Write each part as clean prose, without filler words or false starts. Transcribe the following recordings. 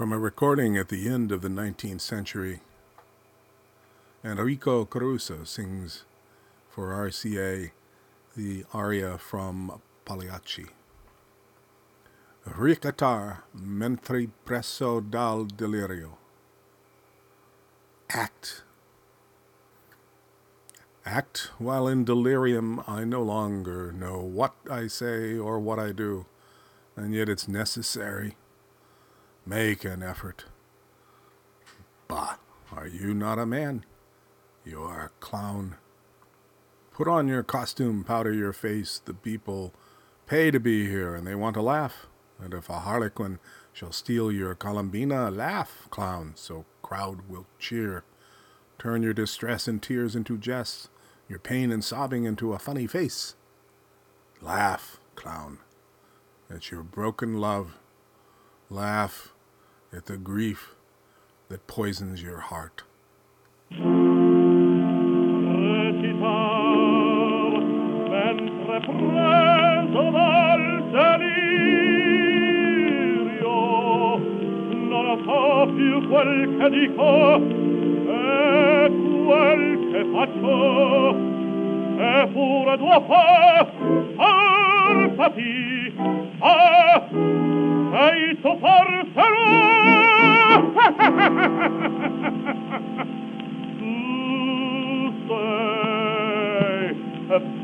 from a recording at the end of the 19th century. Enrico Caruso sings for RCA the aria from Pagliacci. Ricatar mentri preso dal delirio. Act. Act while in delirium. I no longer know what I say or what I do, and yet it's necessary. Make an effort. Bah, are you not a man? You are a clown. Put on your costume, powder your face. The people pay to be here, and they want to laugh. And if a harlequin shall steal your Columbina, laugh, clown, so crowd will cheer. Turn your distress and tears into jests, your pain and sobbing into a funny face. Laugh, clown, at your broken love. Laugh at the grief that poisons your heart.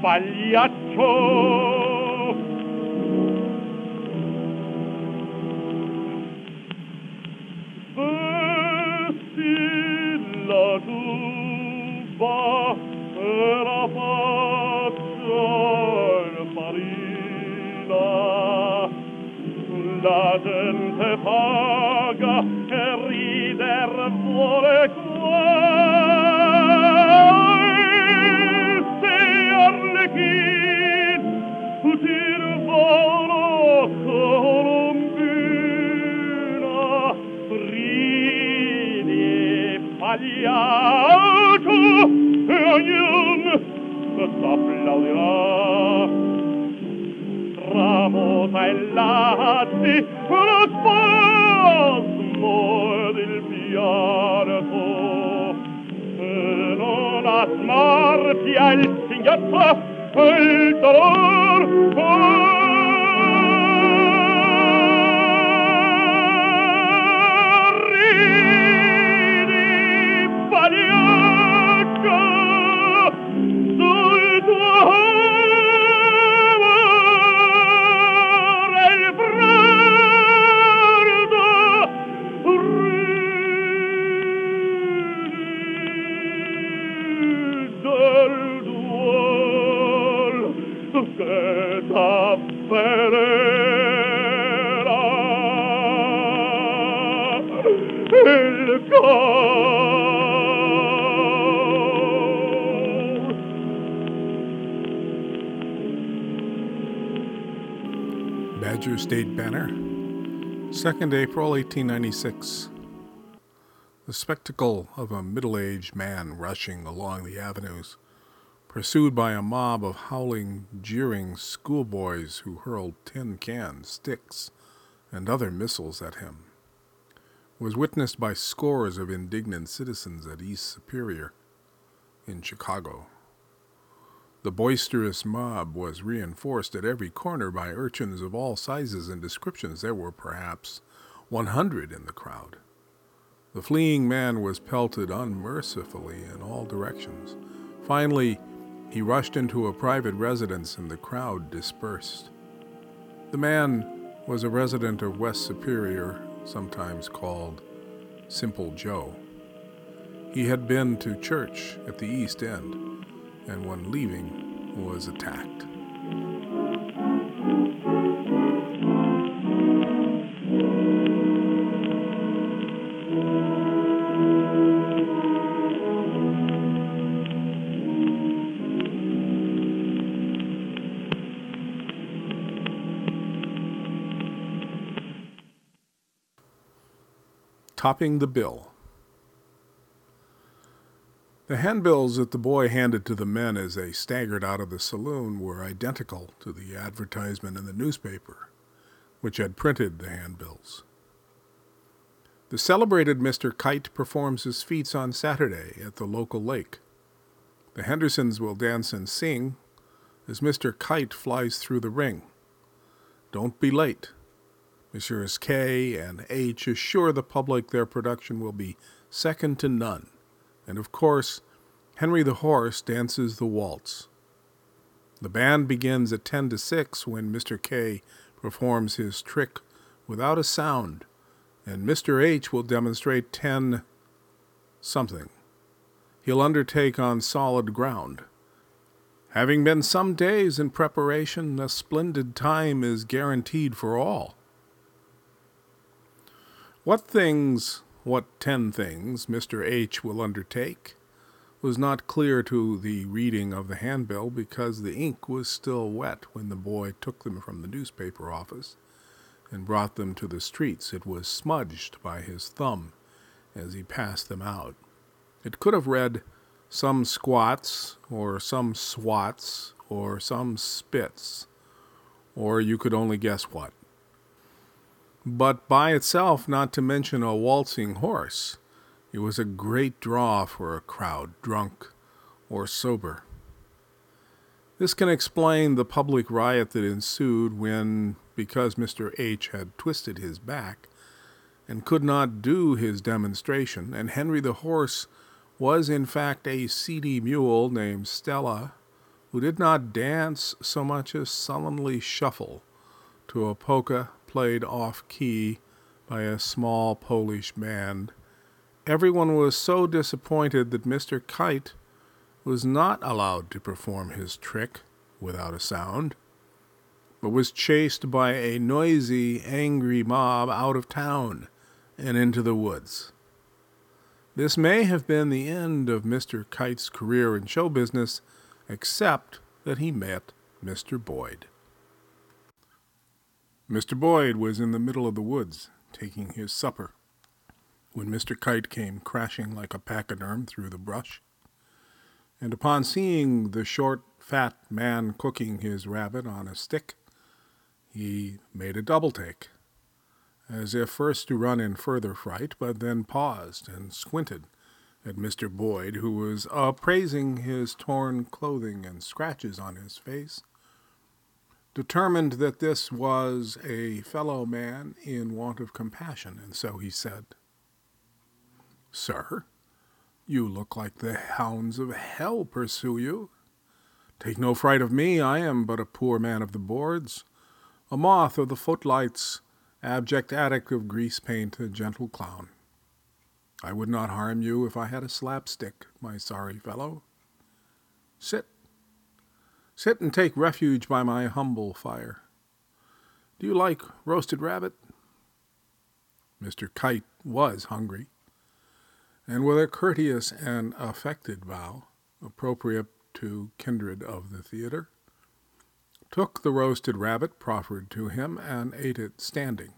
Pagliaccio. Vesti la tuba e la faccia marina, la gente paga e rider vuole qua. State Banner, 2nd April 1896. The spectacle of a middle-aged man rushing along the avenues, pursued by a mob of howling, jeering schoolboys who hurled tin cans, sticks, and other missiles at him, was witnessed by scores of indignant citizens at East Superior in Chicago. The boisterous mob was reinforced at every corner by urchins of all sizes and descriptions. There were perhaps 100 in the crowd. The fleeing man was pelted unmercifully in all directions. Finally, he rushed into a private residence and the crowd dispersed. The man was a resident of West Superior, sometimes called Simple Joe. He had been to church at the East End, and when leaving was attacked. Topping the bill. The handbills that the boy handed to the men as they staggered out of the saloon were identical to the advertisement in the newspaper, which had printed the handbills. The celebrated Mr. Kite performs his feats on Saturday at the local lake. The Hendersons will dance and sing as Mr. Kite flies through the ring. Don't be late. Messrs. K and H assure the public their production will be second to none. And of course, Henry the Horse dances the waltz. The band begins at 5:50 when Mr. K performs his trick without a sound, and Mr. H will demonstrate 10-something. He'll undertake on solid ground. Having been some days in preparation, a splendid time is guaranteed for all. What 10 things Mr. H will undertake was not clear to the reading of the handbill because the ink was still wet when the boy took them from the newspaper office and brought them to the streets. It was smudged by his thumb as he passed them out. It could have read some squats or some swats or some spits, or you could only guess what. But by itself, not to mention a waltzing horse, it was a great draw for a crowd, drunk or sober. This can explain the public riot that ensued when, because Mr. H had twisted his back and could not do his demonstration, and Henry the Horse was in fact a seedy mule named Stella, who did not dance so much as solemnly shuffle to a polka played off-key by a small Polish band. Everyone was so disappointed that Mr. Kite was not allowed to perform his trick without a sound, but was chased by a noisy, angry mob out of town and into the woods. This may have been the end of Mr. Kite's career in show business, except that he met Mr. Boyd. Mr. Boyd was in the middle of the woods, taking his supper, when Mr. Kite came crashing like a pachyderm through the brush, and upon seeing the short, fat man cooking his rabbit on a stick, he made a double-take, as if first to run in further fright, but then paused and squinted at Mr. Boyd, who was appraising his torn clothing and scratches on his face, determined that this was a fellow man in want of compassion, and so he said, "Sir, you look like the hounds of hell pursue you. Take no fright of me, I am but a poor man of the boards, a moth of the footlights, abject addict of grease paint, a gentle clown. I would not harm you if I had a slapstick, my sorry fellow. Sit. Sit and take refuge by my humble fire. Do you like roasted rabbit?" Mr. Kite was hungry, and with a courteous and affected bow, appropriate to kindred of the theater, took the roasted rabbit proffered to him and ate it standing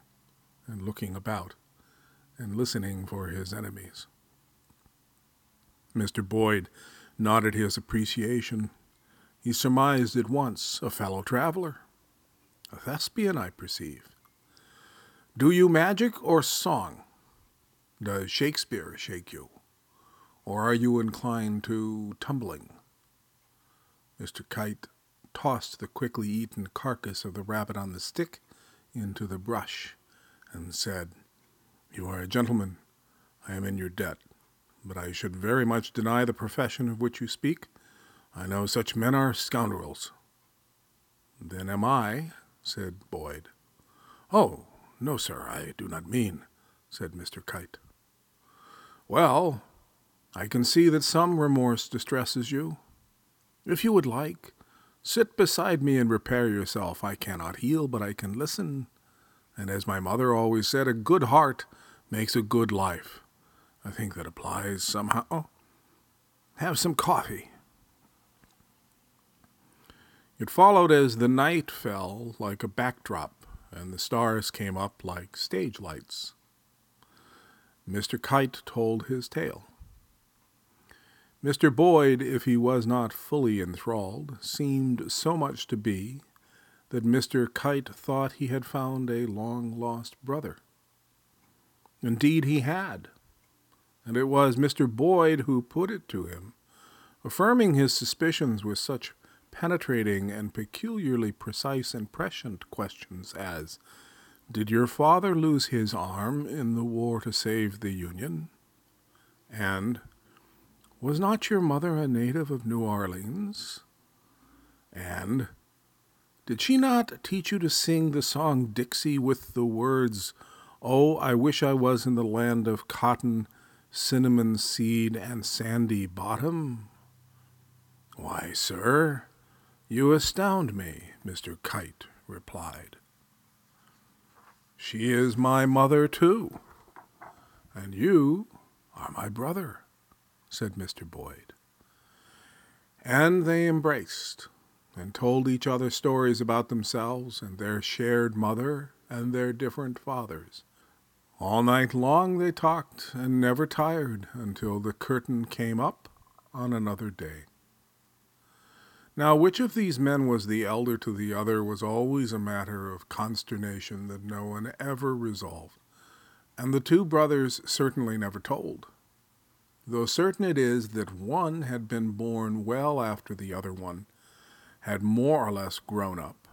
and looking about and listening for his enemies. Mr. Boyd nodded his appreciation. He surmised at once, "A fellow traveler, a thespian, I perceive. Do you magic or song? Does Shakespeare shake you? Or are you inclined to tumbling?" Mr. Kite tossed the quickly eaten carcass of the rabbit on the stick into the brush and said, "You are a gentleman. I am in your debt, but I should very much deny the profession of which you speak. I know such men are scoundrels." "Then am I," said Boyd. "Oh, no, sir, I do not mean," said Mr. Kite. "Well, I can see that some remorse distresses you. If you would like, sit beside me and repair yourself. I cannot heal, but I can listen. And as my mother always said, a good heart makes a good life. I think that applies somehow. Oh, have some coffee." It followed as the night fell like a backdrop, and the stars came up like stage lights. Mr. Kite told his tale. Mr. Boyd, if he was not fully enthralled, seemed so much to be that Mr. Kite thought he had found a long-lost brother. Indeed he had, and it was Mr. Boyd who put it to him, affirming his suspicions with such penetrating and peculiarly precise and prescient questions as, "Did your father lose his arm in the war to save the Union?" and, "Was not your mother a native of New Orleans?" and, "Did she not teach you to sing the song Dixie with the words, 'Oh, I wish I was in the land of cotton, cinnamon seed, and sandy bottom'? Why, sir, you astound me," Mr. Kite replied. "She is my mother, too, and you are my brother," said Mr. Boyd. And they embraced and told each other stories about themselves and their shared mother and their different fathers. All night long they talked and never tired until the curtain came up on another day. Now, which of these men was the elder to the other was always a matter of consternation that no one ever resolved, and the two brothers certainly never told, though certain it is that one had been born well after the other one had more or less grown up,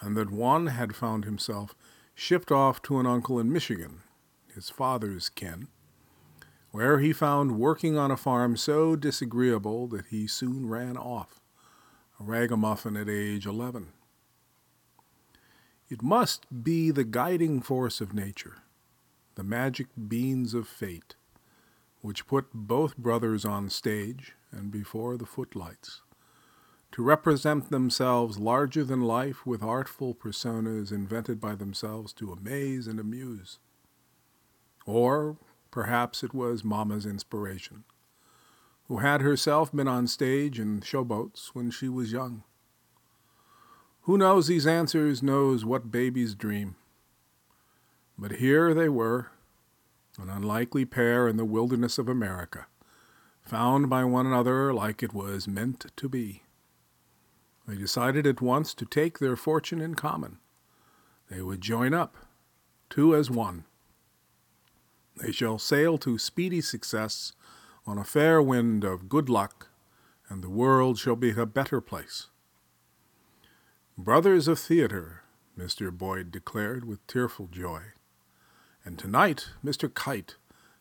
and that one had found himself shipped off to an uncle in Michigan, his father's kin, where he found working on a farm so disagreeable that he soon ran off, a ragamuffin at age 11. It must be the guiding force of nature, the magic beans of fate, which put both brothers on stage and before the footlights, to represent themselves larger than life with artful personas invented by themselves to amaze and amuse. Or perhaps it was Mama's inspiration, who had herself been on stage in showboats when she was young. Who knows these answers knows what babies dream. But here they were, an unlikely pair in the wilderness of America, found by one another like it was meant to be. They decided at once to take their fortune in common. They would join up, two as one. They shall sail to speedy success on a fair wind of good luck, and the world shall be a better place. "Brothers of theater," Mr. Boyd declared with tearful joy, "and tonight Mr. Kite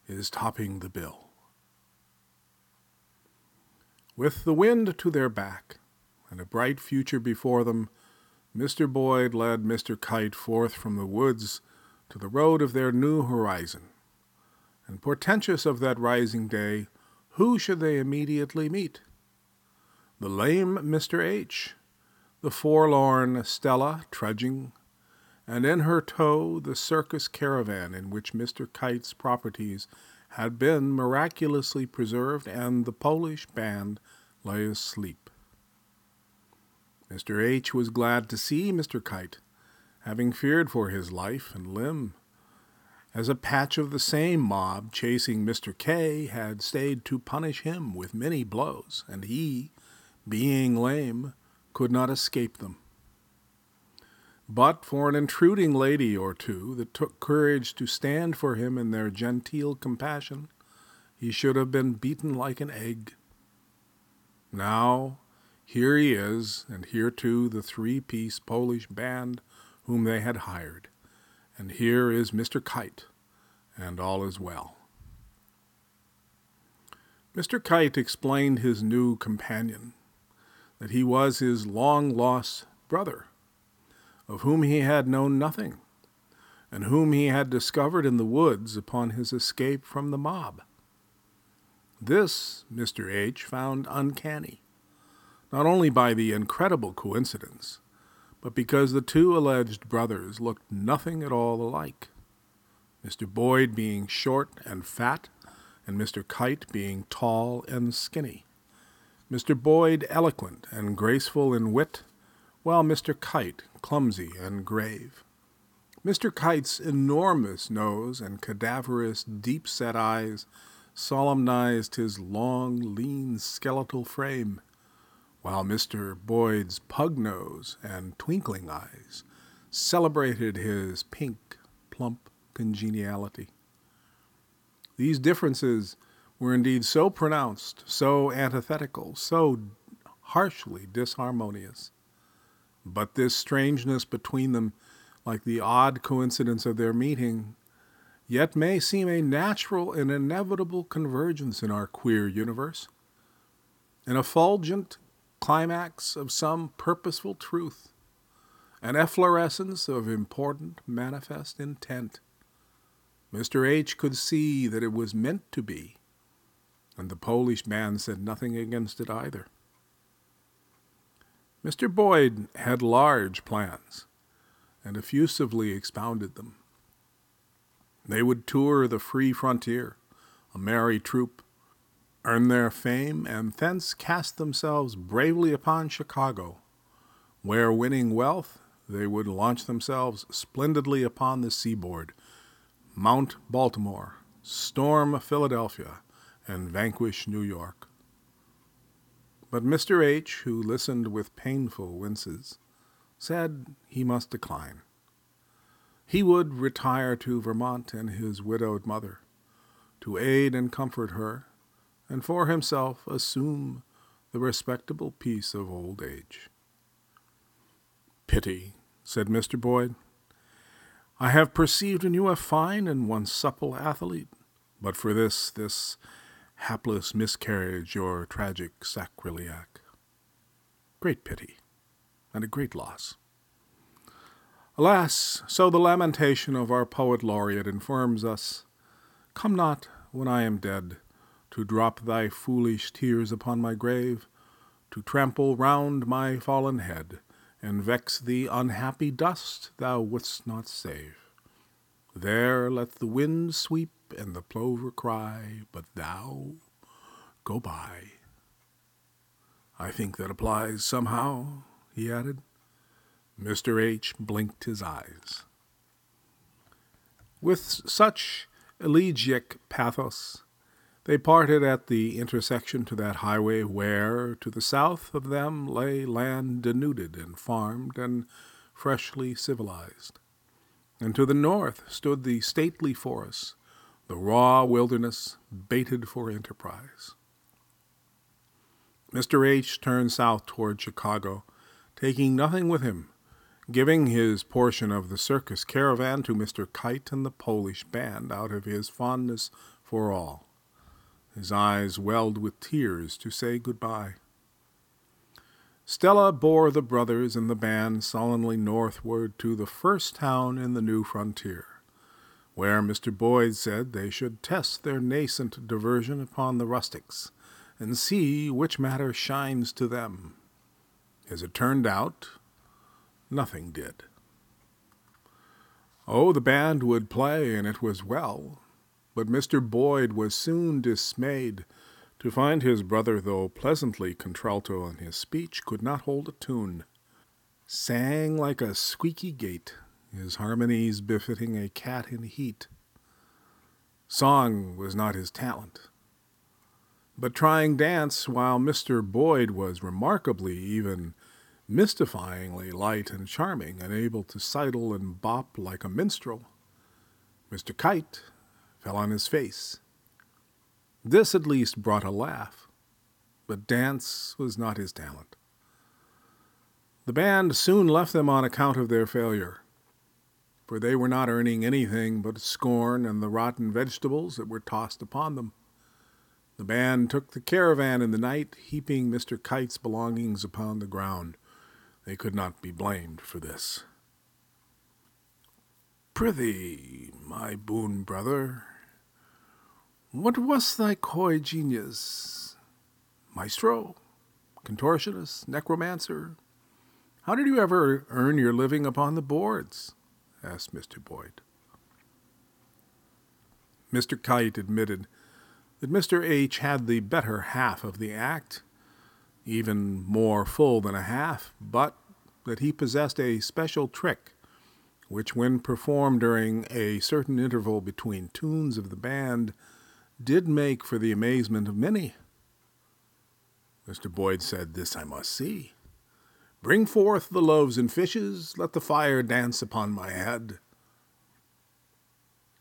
is topping the bill." With the wind to their back, and a bright future before them, Mr. Boyd led Mr. Kite forth from the woods to the road of their new horizon, and portentous of that rising day, who should they immediately meet? The lame Mr. H., the forlorn Stella trudging, and in her tow the circus caravan in which Mr. Kite's properties had been miraculously preserved, and the Polish band lay asleep. Mr. H. was glad to see Mr. Kite, having feared for his life and limb, as a patch of the same mob chasing Mr. K. had stayed to punish him with many blows, and he, being lame, could not escape them. But for an intruding lady or two that took courage to stand for him in their genteel compassion, he should have been beaten like an egg. Now, here he is, and here too the three-piece Polish band whom they had hired. And here is Mr. Kite, and all is well. Mr. Kite explained his new companion, that he was his long-lost brother, of whom he had known nothing, and whom he had discovered in the woods upon his escape from the mob. This Mr. H. found uncanny, not only by the incredible coincidence, but because the two alleged brothers looked nothing at all alike, Mr. Boyd being short and fat, and Mr. Kite being tall and skinny, Mr. Boyd eloquent and graceful in wit, while Mr. Kite clumsy and grave. Mr. Kite's enormous nose and cadaverous, deep-set eyes solemnized his long, lean, skeletal frame, while Mr. Boyd's pug nose and twinkling eyes celebrated his pink, plump congeniality. These differences were indeed so pronounced, so antithetical, so harshly disharmonious. But this strangeness between them, like the odd coincidence of their meeting, yet may seem a natural and inevitable convergence in our queer universe, an effulgent climax of some purposeful truth, an efflorescence of important manifest intent. Mr. H. could see that it was meant to be, and the Polish man said nothing against it either. Mr. Boyd had large plans, and effusively expounded them. They would tour the free frontier, a merry troupe, earn their fame, and thence cast themselves bravely upon Chicago, where, winning wealth, they would launch themselves splendidly upon the seaboard, mount Baltimore, storm Philadelphia, and vanquish New York. But Mr. H., who listened with painful winces, said he must decline. He would retire to Vermont and his widowed mother, to aid and comfort her, and for himself assume the respectable peace of old age. "Pity," said Mr. Boyd. "I have perceived in you a fine and one supple athlete, but for this hapless miscarriage, your tragic sacrilege. Great pity, and a great loss." Alas, so the lamentation of our poet laureate informs us, "Come not, when I am dead, to drop thy foolish tears upon my grave, to trample round my fallen head, and vex the unhappy dust thou wouldst not save. There let the wind sweep and the plover cry, but thou go by." "I think that applies somehow," he added. Mr. H. blinked his eyes. With such elegiac pathos, they parted at the intersection to that highway where, to the south of them, lay land denuded and farmed and freshly civilized. And to the north stood the stately forests, the raw wilderness baited for enterprise. Mr. H. turned south toward Chicago, taking nothing with him, giving his portion of the circus caravan to Mr. Kite and the Polish band out of his fondness for all. His eyes welled with tears to say goodbye. Stella bore the brothers and the band solemnly northward to the first town in the new frontier, where Mr. Boyd said they should test their nascent diversion upon the rustics and see which matter shines to them. As it turned out, nothing did. Oh, the band would play, and it was well. But Mr. Boyd was soon dismayed to find his brother, though pleasantly contralto in his speech, could not hold a tune, sang like a squeaky gate, his harmonies befitting a cat in heat. Song was not his talent. But trying dance, while Mr. Boyd was remarkably, even mystifyingly light and charming, and able to sidle and bop like a minstrel, Mr. Kite fell on his face. This at least brought a laugh, but dance was not his talent. The band soon left them on account of their failure, for they were not earning anything but scorn and the rotten vegetables that were tossed upon them. The band took the caravan in the night, heaping Mr. Kite's belongings upon the ground. They could not be blamed for this. "Prithee, my boon brother, what was thy coy genius? Maestro? Contortionist? Necromancer? How did you ever earn your living upon the boards?" asked Mr. Boyd. Mr. Kite admitted that Mr. H. had the better half of the act, even more full than a half, but that he possessed a special trick, which, when performed during a certain interval between tunes of the band, did make for the amazement of many. Mr. Boyd said, "This I must see. Bring forth the loaves and fishes, let the fire dance upon my head."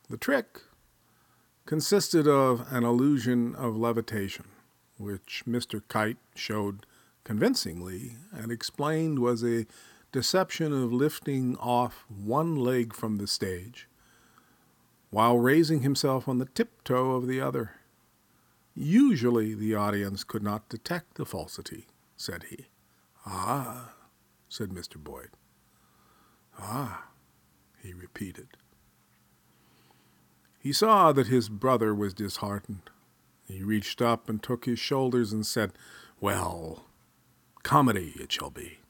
The trick consisted of an illusion of levitation, which Mr. Kite showed convincingly and explained was a deception of lifting off one leg from the stage while raising himself on the tiptoe of the other. Usually the audience could not detect the falsity, said he. Ah, said Mr. Boyd. Ah, he repeated. He saw that his brother was disheartened. He reached up and took his shoulders and said, Well, comedy it shall be.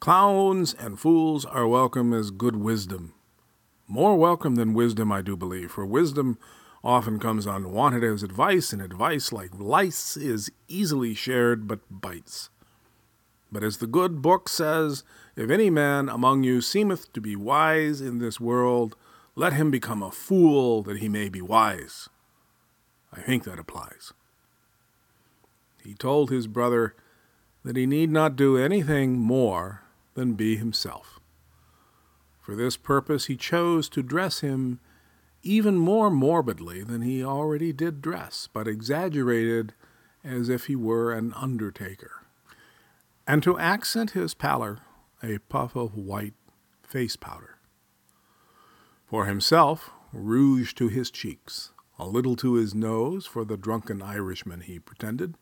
Clowns and fools are welcome as good wisdom. More welcome than wisdom, I do believe, for wisdom often comes unwanted as advice, and advice, like lice, is easily shared but bites. But as the good book says, If any man among you seemeth to be wise in this world, let him become a fool that he may be wise. I think that applies. He told his brother that he need not do anything more than be himself. For this purpose he chose to dress him even more morbidly than he already did dress, but exaggerated as if he were an undertaker. And to accent his pallor, a puff of white face powder. For himself, rouge to his cheeks, a little to his nose for the drunken Irishman he pretended,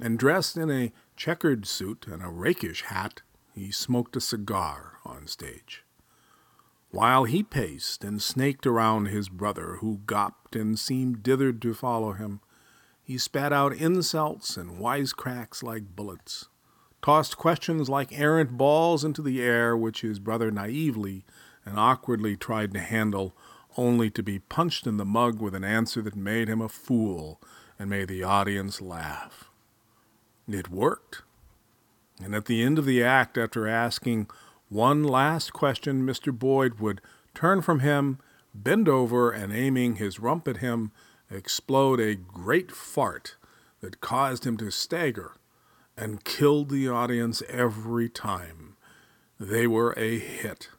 and dressed in a checkered suit and a rakish hat, he smoked a cigar on stage, while he paced and snaked around his brother, who gawped and seemed dithered to follow him. He spat out insults and wisecracks like bullets, tossed questions like errant balls into the air, which his brother naively and awkwardly tried to handle, only to be punched in the mug with an answer that made him a fool and made the audience laugh. It worked. And at the end of the act, after asking one last question, Mr. Boyd would turn from him, bend over, and aiming his rump at him, explode a great fart that caused him to stagger and killed the audience every time. They were a hit.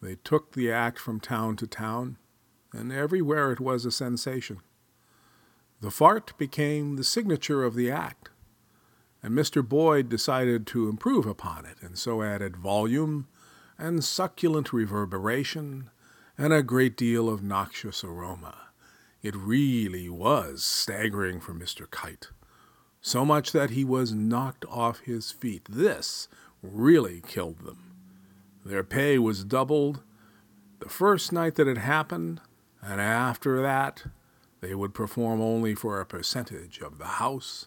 They took the act from town to town, and everywhere it was a sensation. The fart became the signature of the act, and Mr. Boyd decided to improve upon it, and so added volume and succulent reverberation and a great deal of noxious aroma. It really was staggering for Mr. Kite, so much that he was knocked off his feet. This really killed them. Their pay was doubled the first night that it happened, and after that, they would perform only for a percentage of the house.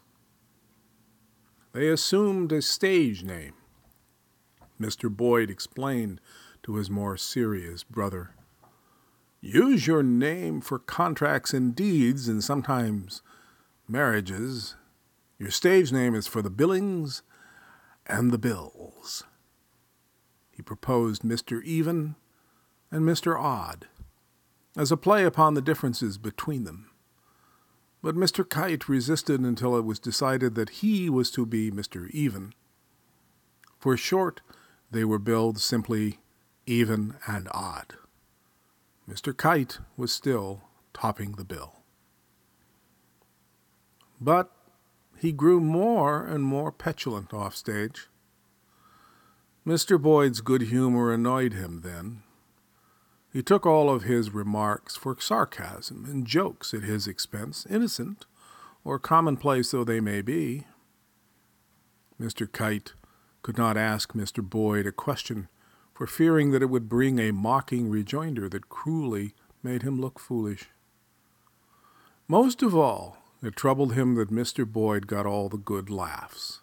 They assumed a stage name. Mr. Boyd explained to his more serious brother, Use your name for contracts and deeds and sometimes marriages. Your stage name is for the billings and the bills. He proposed Mr. Even and Mr. Odd, as a play upon the differences between them. But Mr. Kite resisted until it was decided that he was to be Mr. Even. For short, they were billed simply Even and Odd. Mr. Kite was still topping the bill. But he grew more and more petulant off stage. Mr. Boyd's good humor annoyed him then. He took all of his remarks for sarcasm and jokes at his expense, innocent or commonplace though they may be. Mr. Kite could not ask Mr. Boyd a question for fearing that it would bring a mocking rejoinder that cruelly made him look foolish. Most of all, it troubled him that Mr. Boyd got all the good laughs,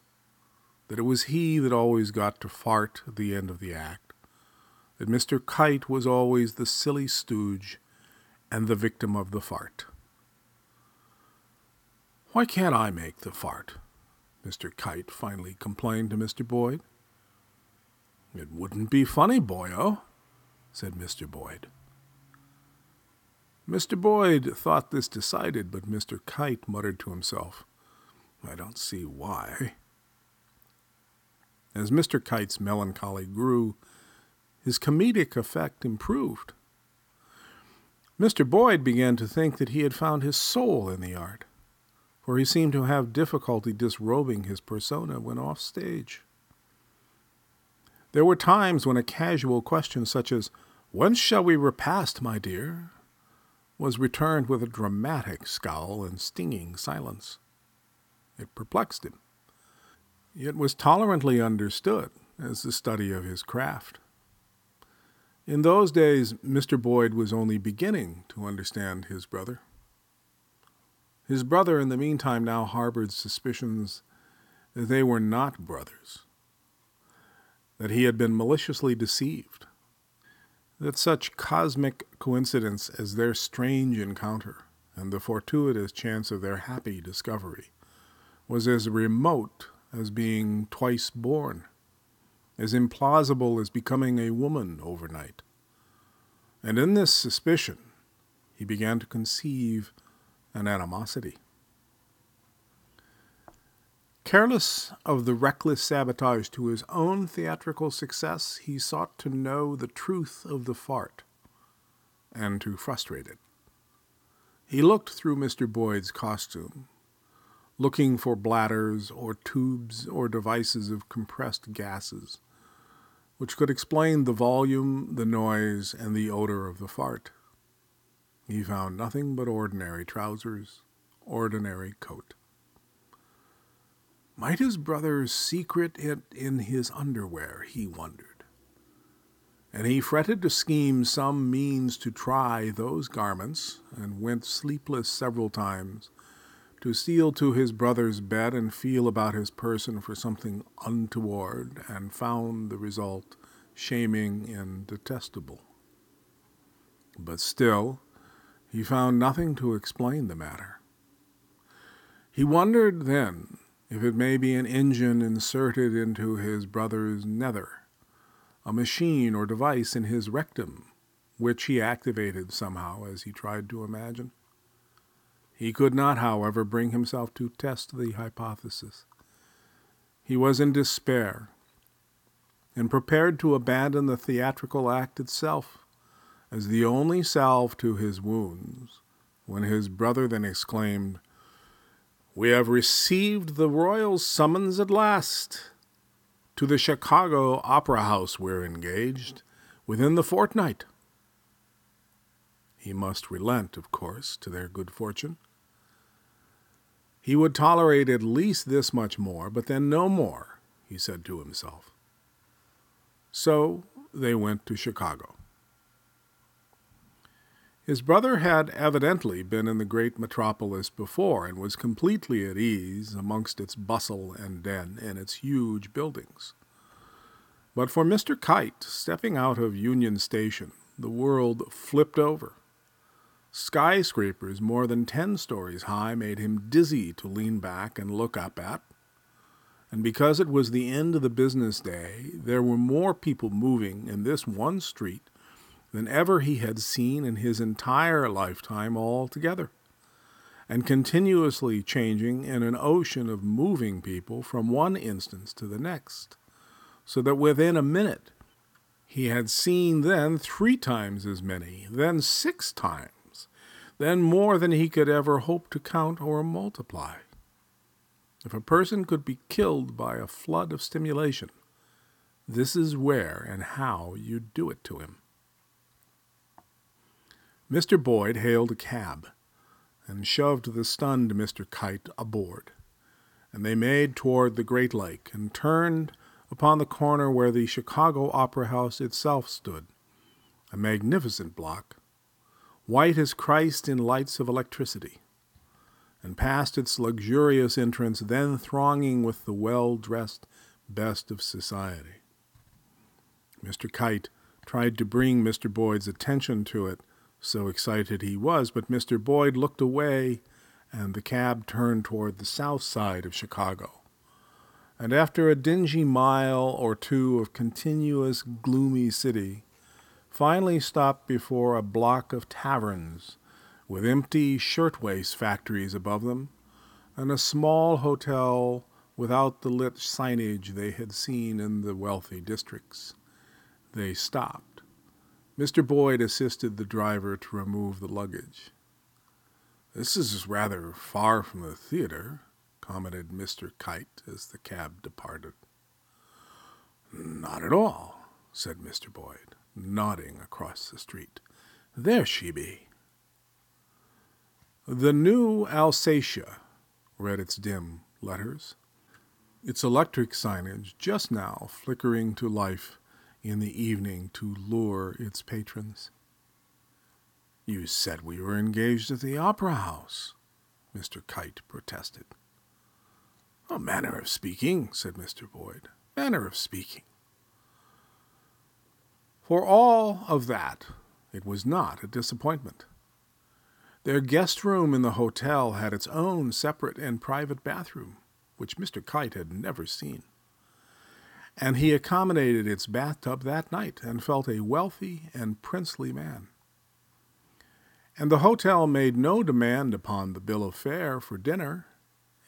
that it was he that always got to fart at the end of the act, that Mr. Kite was always the silly stooge and the victim of the fart. Why can't I make the fart? Mr. Kite finally complained to Mr. Boyd. It wouldn't be funny, boyo, said Mr. Boyd. Mr. Boyd thought this decided, but Mr. Kite muttered to himself, I don't see why. As Mr. Kite's melancholy grew, his comedic effect improved. Mr. Boyd began to think that he had found his soul in the art, for he seemed to have difficulty disrobing his persona when off stage. There were times when a casual question such as, "When shall we repast, my dear?" was returned with a dramatic scowl and stinging silence. It perplexed him, yet was tolerantly understood as the study of his craft. In those days, Mr. Boyd was only beginning to understand his brother. His brother, in the meantime, now harbored suspicions that they were not brothers, that he had been maliciously deceived, that such cosmic coincidence as their strange encounter and the fortuitous chance of their happy discovery was as remote as being twice born, as implausible as becoming a woman overnight. And in this suspicion, he began to conceive an animosity. Careless of the reckless sabotage to his own theatrical success, he sought to know the truth of the fart, and to frustrate it. He looked through Mr. Boyd's costume, looking for bladders or tubes or devices of compressed gases, which could explain the volume, the noise, and the odor of the fart. He found nothing but ordinary trousers, ordinary coat. Might his brother secret it in his underwear, he wondered, and he fretted to scheme some means to try those garments, and went sleepless several times to steal to his brother's bed and feel about his person for something untoward, and found the result shaming and detestable. But still, he found nothing to explain the matter. He wondered then if it may be an engine inserted into his brother's nether, a machine or device in his rectum, which he activated somehow as he tried to imagine. He could not, however, bring himself to test the hypothesis. He was in despair, and prepared to abandon the theatrical act itself as the only salve to his wounds, when his brother then exclaimed, "We have received the royal summons at last. To the Chicago Opera House we're engaged, within the fortnight." He must relent, of course, to their good fortune. He would tolerate at least this much more, but then no more, he said to himself. So they went to Chicago. His brother had evidently been in the great metropolis before, and was completely at ease amongst its bustle and din and its huge buildings. But for Mr. Kite, stepping out of Union Station, the world flipped over. Skyscrapers more than 10 stories high made him dizzy to lean back and look up at, and because it was the end of the business day, there were more people moving in this one street than ever he had seen in his entire lifetime altogether, and continuously changing in an ocean of moving people from one instance to the next, so that within a minute he had seen then 3 times as many, then 6 times, then more than he could ever hope to count or multiply. If a person could be killed by a flood of stimulation, this is where and how you do it to him. Mr. Boyd hailed a cab, and shoved the stunned Mr. Kite aboard, and they made toward the Great Lake, and turned upon the corner where the Chicago Opera House itself stood, a magnificent block, white as Christ in lights of electricity, and past its luxurious entrance, then thronging with the well-dressed best of society. Mr. Kite tried to bring Mr. Boyd's attention to it, so excited he was, but Mr. Boyd looked away, and the cab turned toward the south side of Chicago. And after a dingy mile or two of continuous gloomy city, finally stopped before a block of taverns with empty shirtwaist factories above them, and a small hotel without the lit signage they had seen in the wealthy districts. They stopped Mr. Boyd assisted the driver to remove the luggage. "This is rather far from the theater," commented Mr. Kite as the cab departed. "Not at all," said Mr. Boyd, nodding across the street. "There she be." The new Alsatia read its dim letters, its electric signage just now flickering to life in the evening to lure its patrons. "You said we were engaged at the Opera House," Mr. Kite protested. "A manner of speaking," said Mr. Boyd. "Manner of speaking." For all of that, it was not a disappointment. Their guest room in the hotel had its own separate and private bathroom, which Mr. Kite had never seen. And he accommodated its bathtub that night and felt a wealthy and princely man. And the hotel made no demand upon the bill of fare for dinner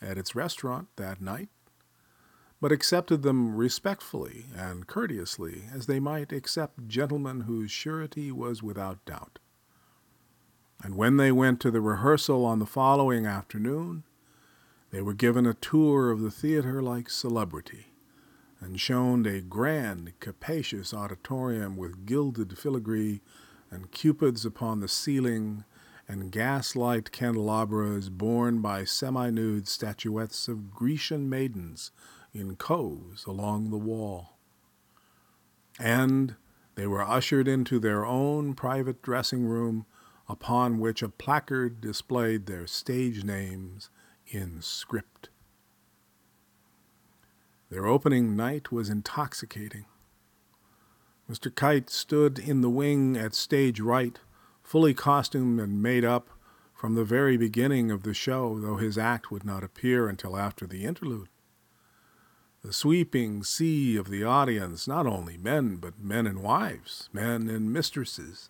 at its restaurant that night, but accepted them respectfully and courteously as they might accept gentlemen whose surety was without doubt. And when they went to the rehearsal on the following afternoon, they were given a tour of the theater like celebrity, and shown a grand, capacious auditorium with gilded filigree and cupids upon the ceiling, and gaslight candelabras borne by semi-nude statuettes of Grecian maidens in coves along the wall. And they were ushered into their own private dressing room, upon which a placard displayed their stage names in script. Their opening night was intoxicating. Mr. Kite stood in the wing at stage right, fully costumed and made up from the very beginning of the show, though his act would not appear until after the interlude. The sweeping sea of the audience, not only men, but men and wives, men and mistresses,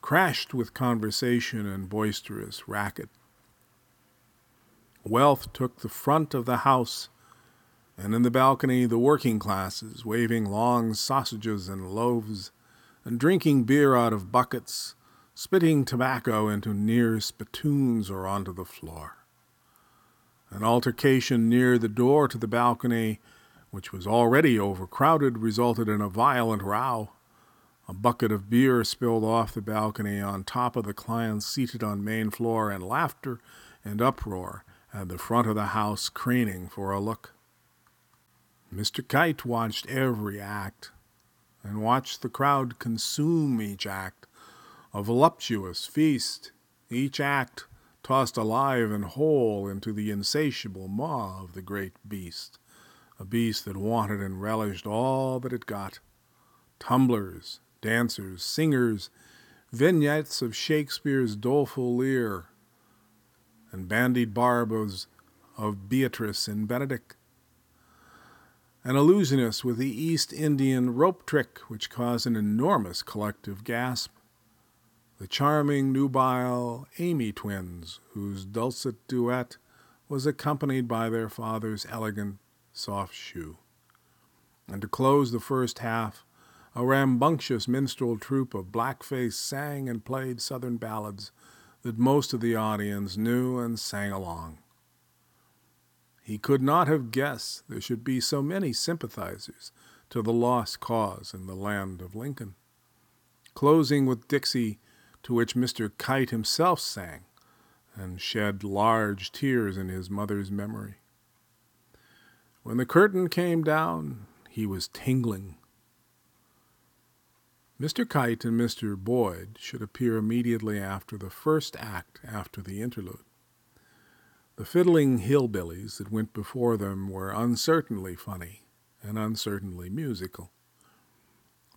crashed with conversation and boisterous racket. Wealth took the front of the house, and in the balcony the working classes, waving long sausages and loaves, and drinking beer out of buckets, spitting tobacco into near spittoons or onto the floor. An altercation near the door to the balcony, which was already overcrowded, resulted in a violent row. A bucket of beer spilled off the balcony on top of the clients seated on main floor, and laughter and uproar had the front of the house craning for a look. Mr. Kite watched every act, and watched the crowd consume each act, a voluptuous feast, each act tossed alive and whole into the insatiable maw of the great beast, a beast that wanted and relished all that it got. Tumblers, dancers, singers, vignettes of Shakespeare's doleful Lear, and bandied barbs of Beatrice and Benedick. An illusionist with the East Indian rope trick, which caused an enormous collective gasp. The charming nubile Amy twins, whose dulcet duet was accompanied by their father's elegant soft shoe. And to close the first half, a rambunctious minstrel troupe of blackface sang and played Southern ballads that most of the audience knew and sang along. He could not have guessed there should be so many sympathizers to the lost cause in the land of Lincoln. Closing with Dixie, to which Mr. Kite himself sang, and shed large tears in his mother's memory. When the curtain came down, he was tingling. Mr. Kite and Mr. Boyd should appear immediately after the first act after the interlude. The fiddling hillbillies that went before them were uncertainly funny and uncertainly musical.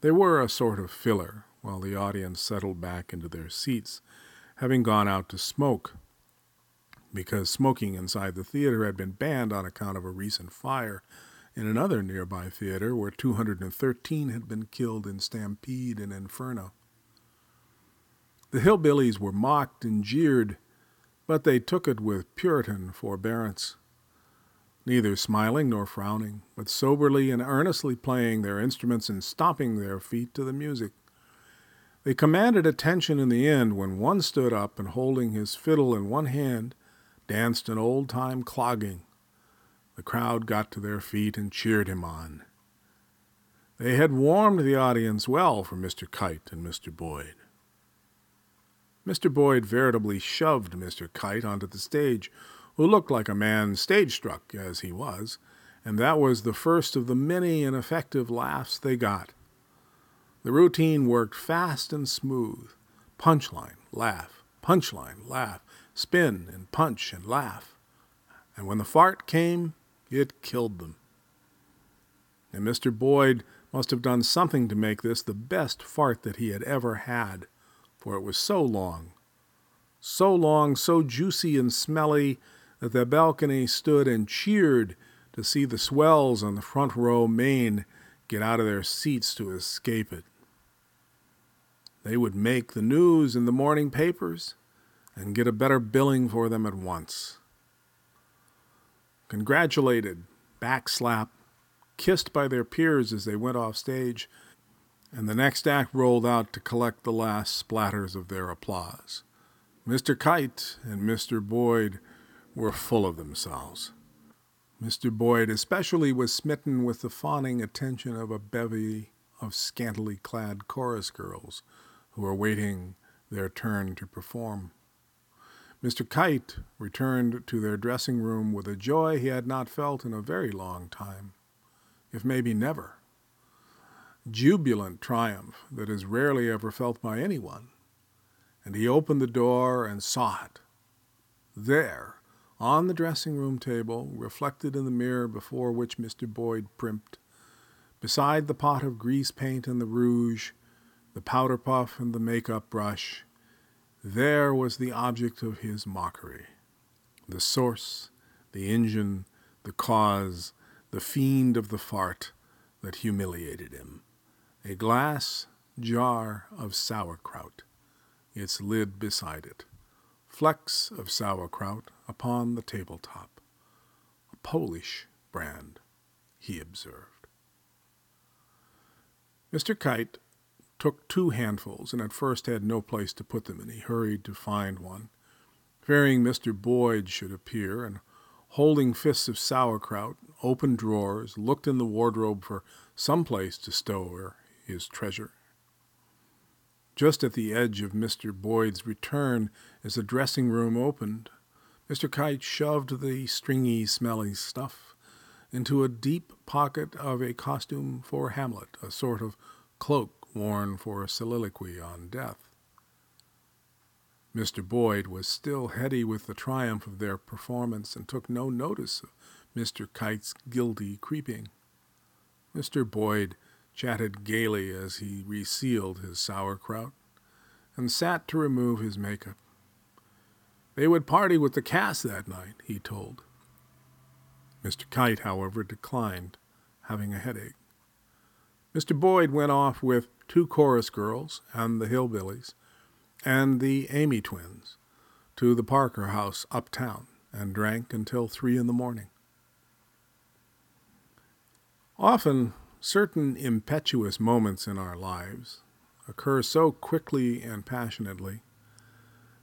They were a sort of filler while the audience settled back into their seats, having gone out to smoke, because smoking inside the theater had been banned on account of a recent fire in another nearby theater where 213 had been killed in stampede and inferno. The hillbillies were mocked and jeered, but they took it with Puritan forbearance, neither smiling nor frowning, but soberly and earnestly playing their instruments and stomping their feet to the music. They commanded attention in the end when one stood up and, holding his fiddle in one hand, danced an old-time clogging. The crowd got to their feet and cheered him on. They had warmed the audience well for Mr. Kite and Mr. Boyd. Mr. Boyd veritably shoved Mr. Kite onto the stage, who looked like a man stage-struck, as he was, and that was the first of the many ineffective laughs they got. The routine worked fast and smooth. Punchline, laugh, spin and punch and laugh. And when the fart came, it killed them. And Mr. Boyd must have done something to make this the best fart that he had ever had, for it was so long, so juicy and smelly, that the balcony stood and cheered to see the swells on the front row main get out of their seats to escape it. They would make the news in the morning papers and get a better billing for them at once. Congratulated, backslapped, kissed by their peers as they went off stage, and the next act rolled out to collect the last splatters of their applause. Mr. Kite and Mr. Boyd were full of themselves. Mr. Boyd especially was smitten with the fawning attention of a bevy of scantily clad chorus girls who were waiting their turn to perform. Mr. Kite returned to their dressing room with a joy he had not felt in a very long time, if maybe never. Jubilant triumph that is rarely ever felt by anyone. And he opened the door and saw it. There, on the dressing-room table, reflected in the mirror before which Mr. Boyd primped, beside the pot of grease paint and the rouge, the powder puff and the makeup brush, there was the object of his mockery, the source, the engine, the cause, the fiend of the fart that humiliated him, a glass jar of sauerkraut, its lid beside it, flecks of sauerkraut upon the tabletop, a Polish brand, he observed. Mr. Kite took two handfuls and at first had no place to put them, and he hurried to find one, fearing Mr. Boyd should appear, and holding fists of sauerkraut, opened drawers, looked in the wardrobe for some place to stow his treasure. Just at the edge of Mr. Boyd's return, as the dressing room opened, Mr. Kite shoved the stringy, smelly stuff into a deep pocket of a costume for Hamlet, a sort of cloak worn for a soliloquy on death. Mr. Boyd was still heady with the triumph of their performance and took no notice of Mr. Kite's guilty creeping. Mr. Boyd chatted gaily as he resealed his sauerkraut and sat to remove his makeup. They would party with the cast that night, he told. Mr. Kite, however, declined, having a headache. Mr. Boyd went off with two chorus girls and the hillbillies and the Amy twins to the Parker House uptown and drank until 3 a.m. Often, certain impetuous moments in our lives occur so quickly and passionately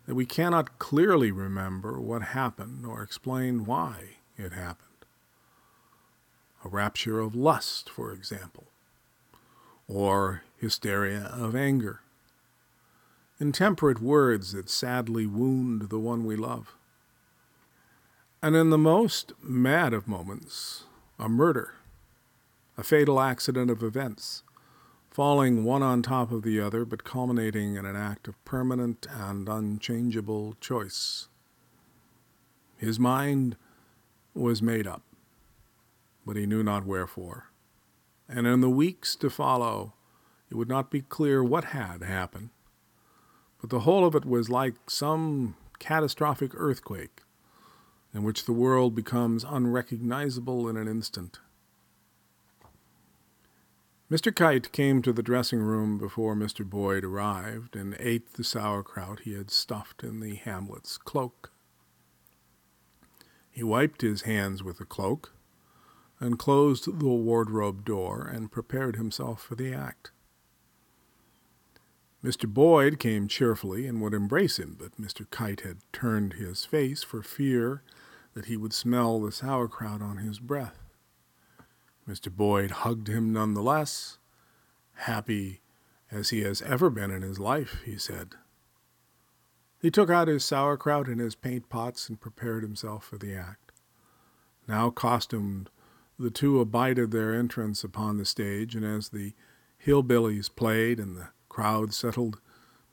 that we cannot clearly remember what happened or explain why it happened. A rapture of lust, for example, or hysteria of anger. Intemperate words that sadly wound the one we love. And in the most mad of moments, a murder, a fatal accident of events, falling one on top of the other but culminating in an act of permanent and unchangeable choice. His mind was made up, but he knew not wherefore, and in the weeks to follow it would not be clear what had happened, but the whole of it was like some catastrophic earthquake in which the world becomes unrecognizable in an instant. Mr. Kite came to the dressing room before Mr. Boyd arrived and ate the sauerkraut he had stuffed in the Hamlet's cloak. He wiped his hands with the cloak and closed the wardrobe door and prepared himself for the act. Mr. Boyd came cheerfully and would embrace him, but Mr. Kite had turned his face for fear that he would smell the sauerkraut on his breath. Mr. Boyd hugged him nonetheless, happy as he has ever been in his life, he said. He took out his sauerkraut and his paint pots and prepared himself for the act. Now costumed, the two abided their entrance upon the stage, and as the hillbillies played and the crowd settled,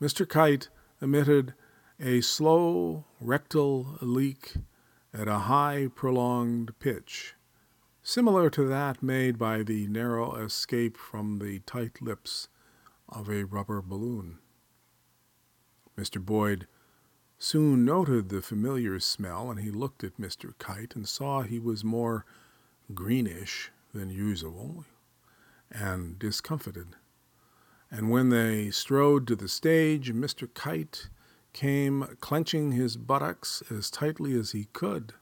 Mr. Kite emitted a slow rectal leak at a high prolonged pitch, similar to that made by the narrow escape from the tight lips of a rubber balloon. Mr. Boyd soon noted the familiar smell, and he looked at Mr. Kite and saw he was more greenish than usual and discomfited. And when they strode to the stage, Mr. Kite came clenching his buttocks as tightly as he could,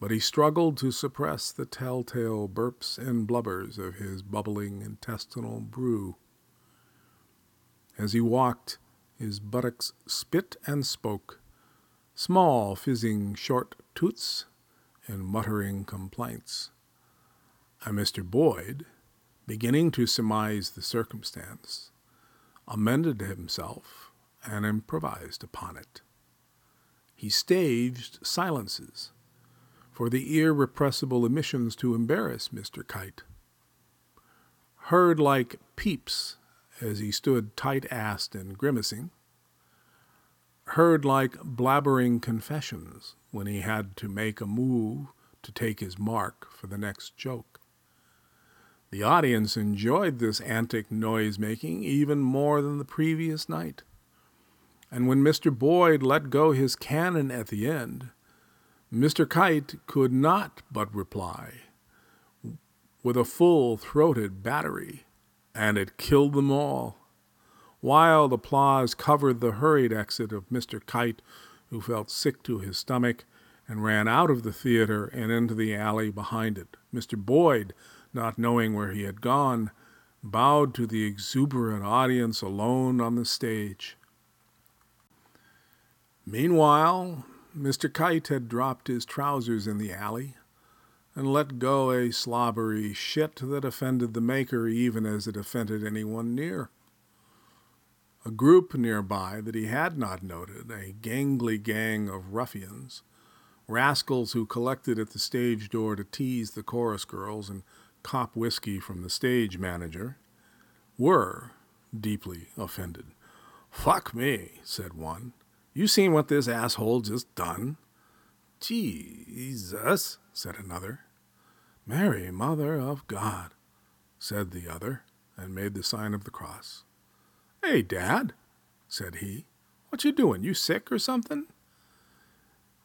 but he struggled to suppress the telltale burps and blubbers of his bubbling intestinal brew. As he walked, his buttocks spit and spoke, small fizzing short toots and muttering complaints. And Mr. Boyd, beginning to surmise the circumstance, amended himself and improvised upon it. He staged silences for the irrepressible emissions to embarrass Mr. Kite. Heard like peeps as he stood tight-assed and grimacing, heard like blabbering confessions when he had to make a move to take his mark for the next joke. The audience enjoyed this antic noise-making even more than the previous night, and when Mr. Boyd let go his cannon at the end, Mr. Kite could not but reply with a full-throated battery, and it killed them all. Wild applause covered the hurried exit of Mr. Kite, who felt sick to his stomach and ran out of the theater and into the alley behind it. Mr. Boyd, not knowing where he had gone, bowed to the exuberant audience alone on the stage. Meanwhile, Mr. Kite had dropped his trousers in the alley and let go a slobbery shit that offended the maker even as it offended anyone near. A group nearby that he had not noted, a gangly gang of ruffians, rascals who collected at the stage door to tease the chorus girls and cop whiskey from the stage manager, were deeply offended. "Fuck me," said one. "You seen what this asshole just done?" "Jesus," said another. "Mary, Mother of God," said the other, and made the sign of the cross. "Hey, Dad," said he, "what you doing? You sick or something?"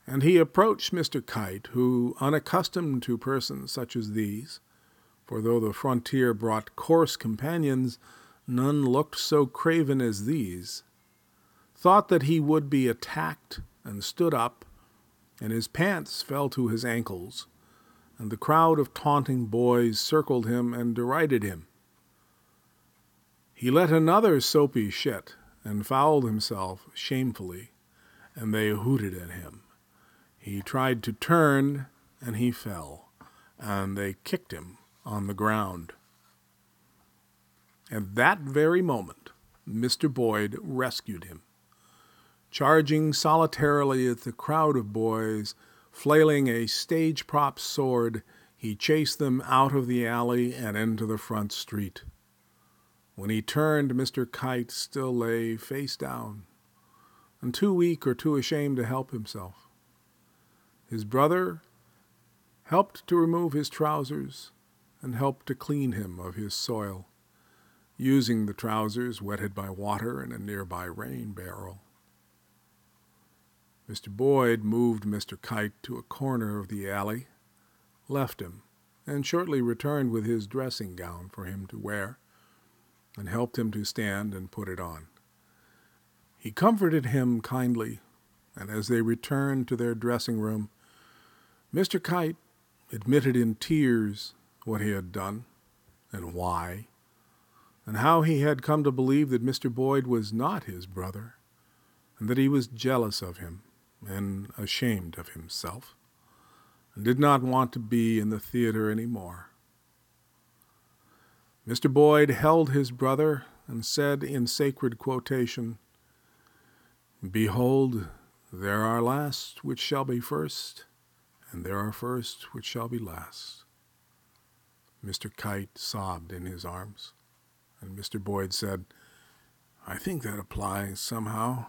And he approached Mr. Kite, who, unaccustomed to persons such as these, for though the frontier brought coarse companions, none looked so craven as these, thought that he would be attacked and stood up, and his pants fell to his ankles, and the crowd of taunting boys circled him and derided him. He let another soapy shit and fouled himself shamefully, and they hooted at him. He tried to turn, and he fell, and they kicked him on the ground. At that very moment, Mr. Boyd rescued him, charging solitarily at the crowd of boys, flailing a stage-prop sword. He chased them out of the alley and into the front street. When he turned, Mr. Kite still lay face down, and too weak or too ashamed to help himself. His brother helped to remove his trousers and helped to clean him of his soil, using the trousers wetted by water in a nearby rain barrel. Mr. Boyd moved Mr. Kite to a corner of the alley, left him, and shortly returned with his dressing gown for him to wear, and helped him to stand and put it on. He comforted him kindly, and as they returned to their dressing room, Mr. Kite admitted in tears what he had done and why, and how he had come to believe that Mr. Boyd was not his brother, and that he was jealous of him and ashamed of himself, and did not want to be in the theater any more. Mr. Boyd held his brother and said in sacred quotation, "Behold, there are last which shall be first, and there are first which shall be last." Mr. Kite sobbed in his arms, and Mr. Boyd said, "I think that applies somehow."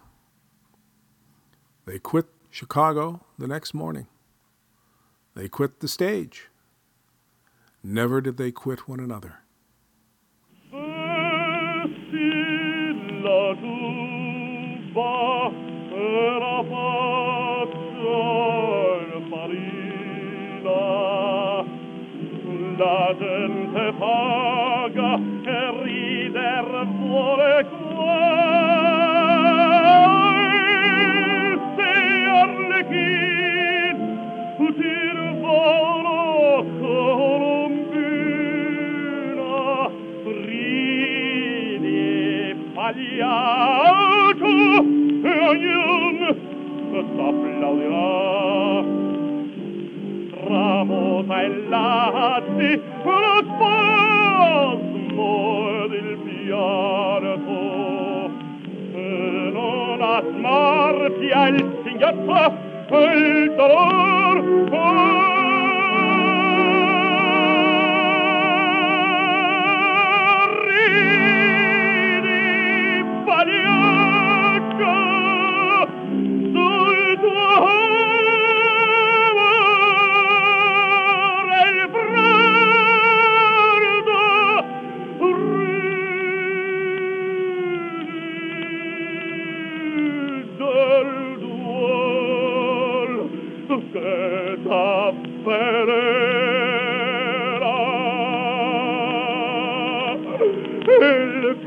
They quit Chicago the next morning. They quit the stage. Never did they quit one another.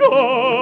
Oh!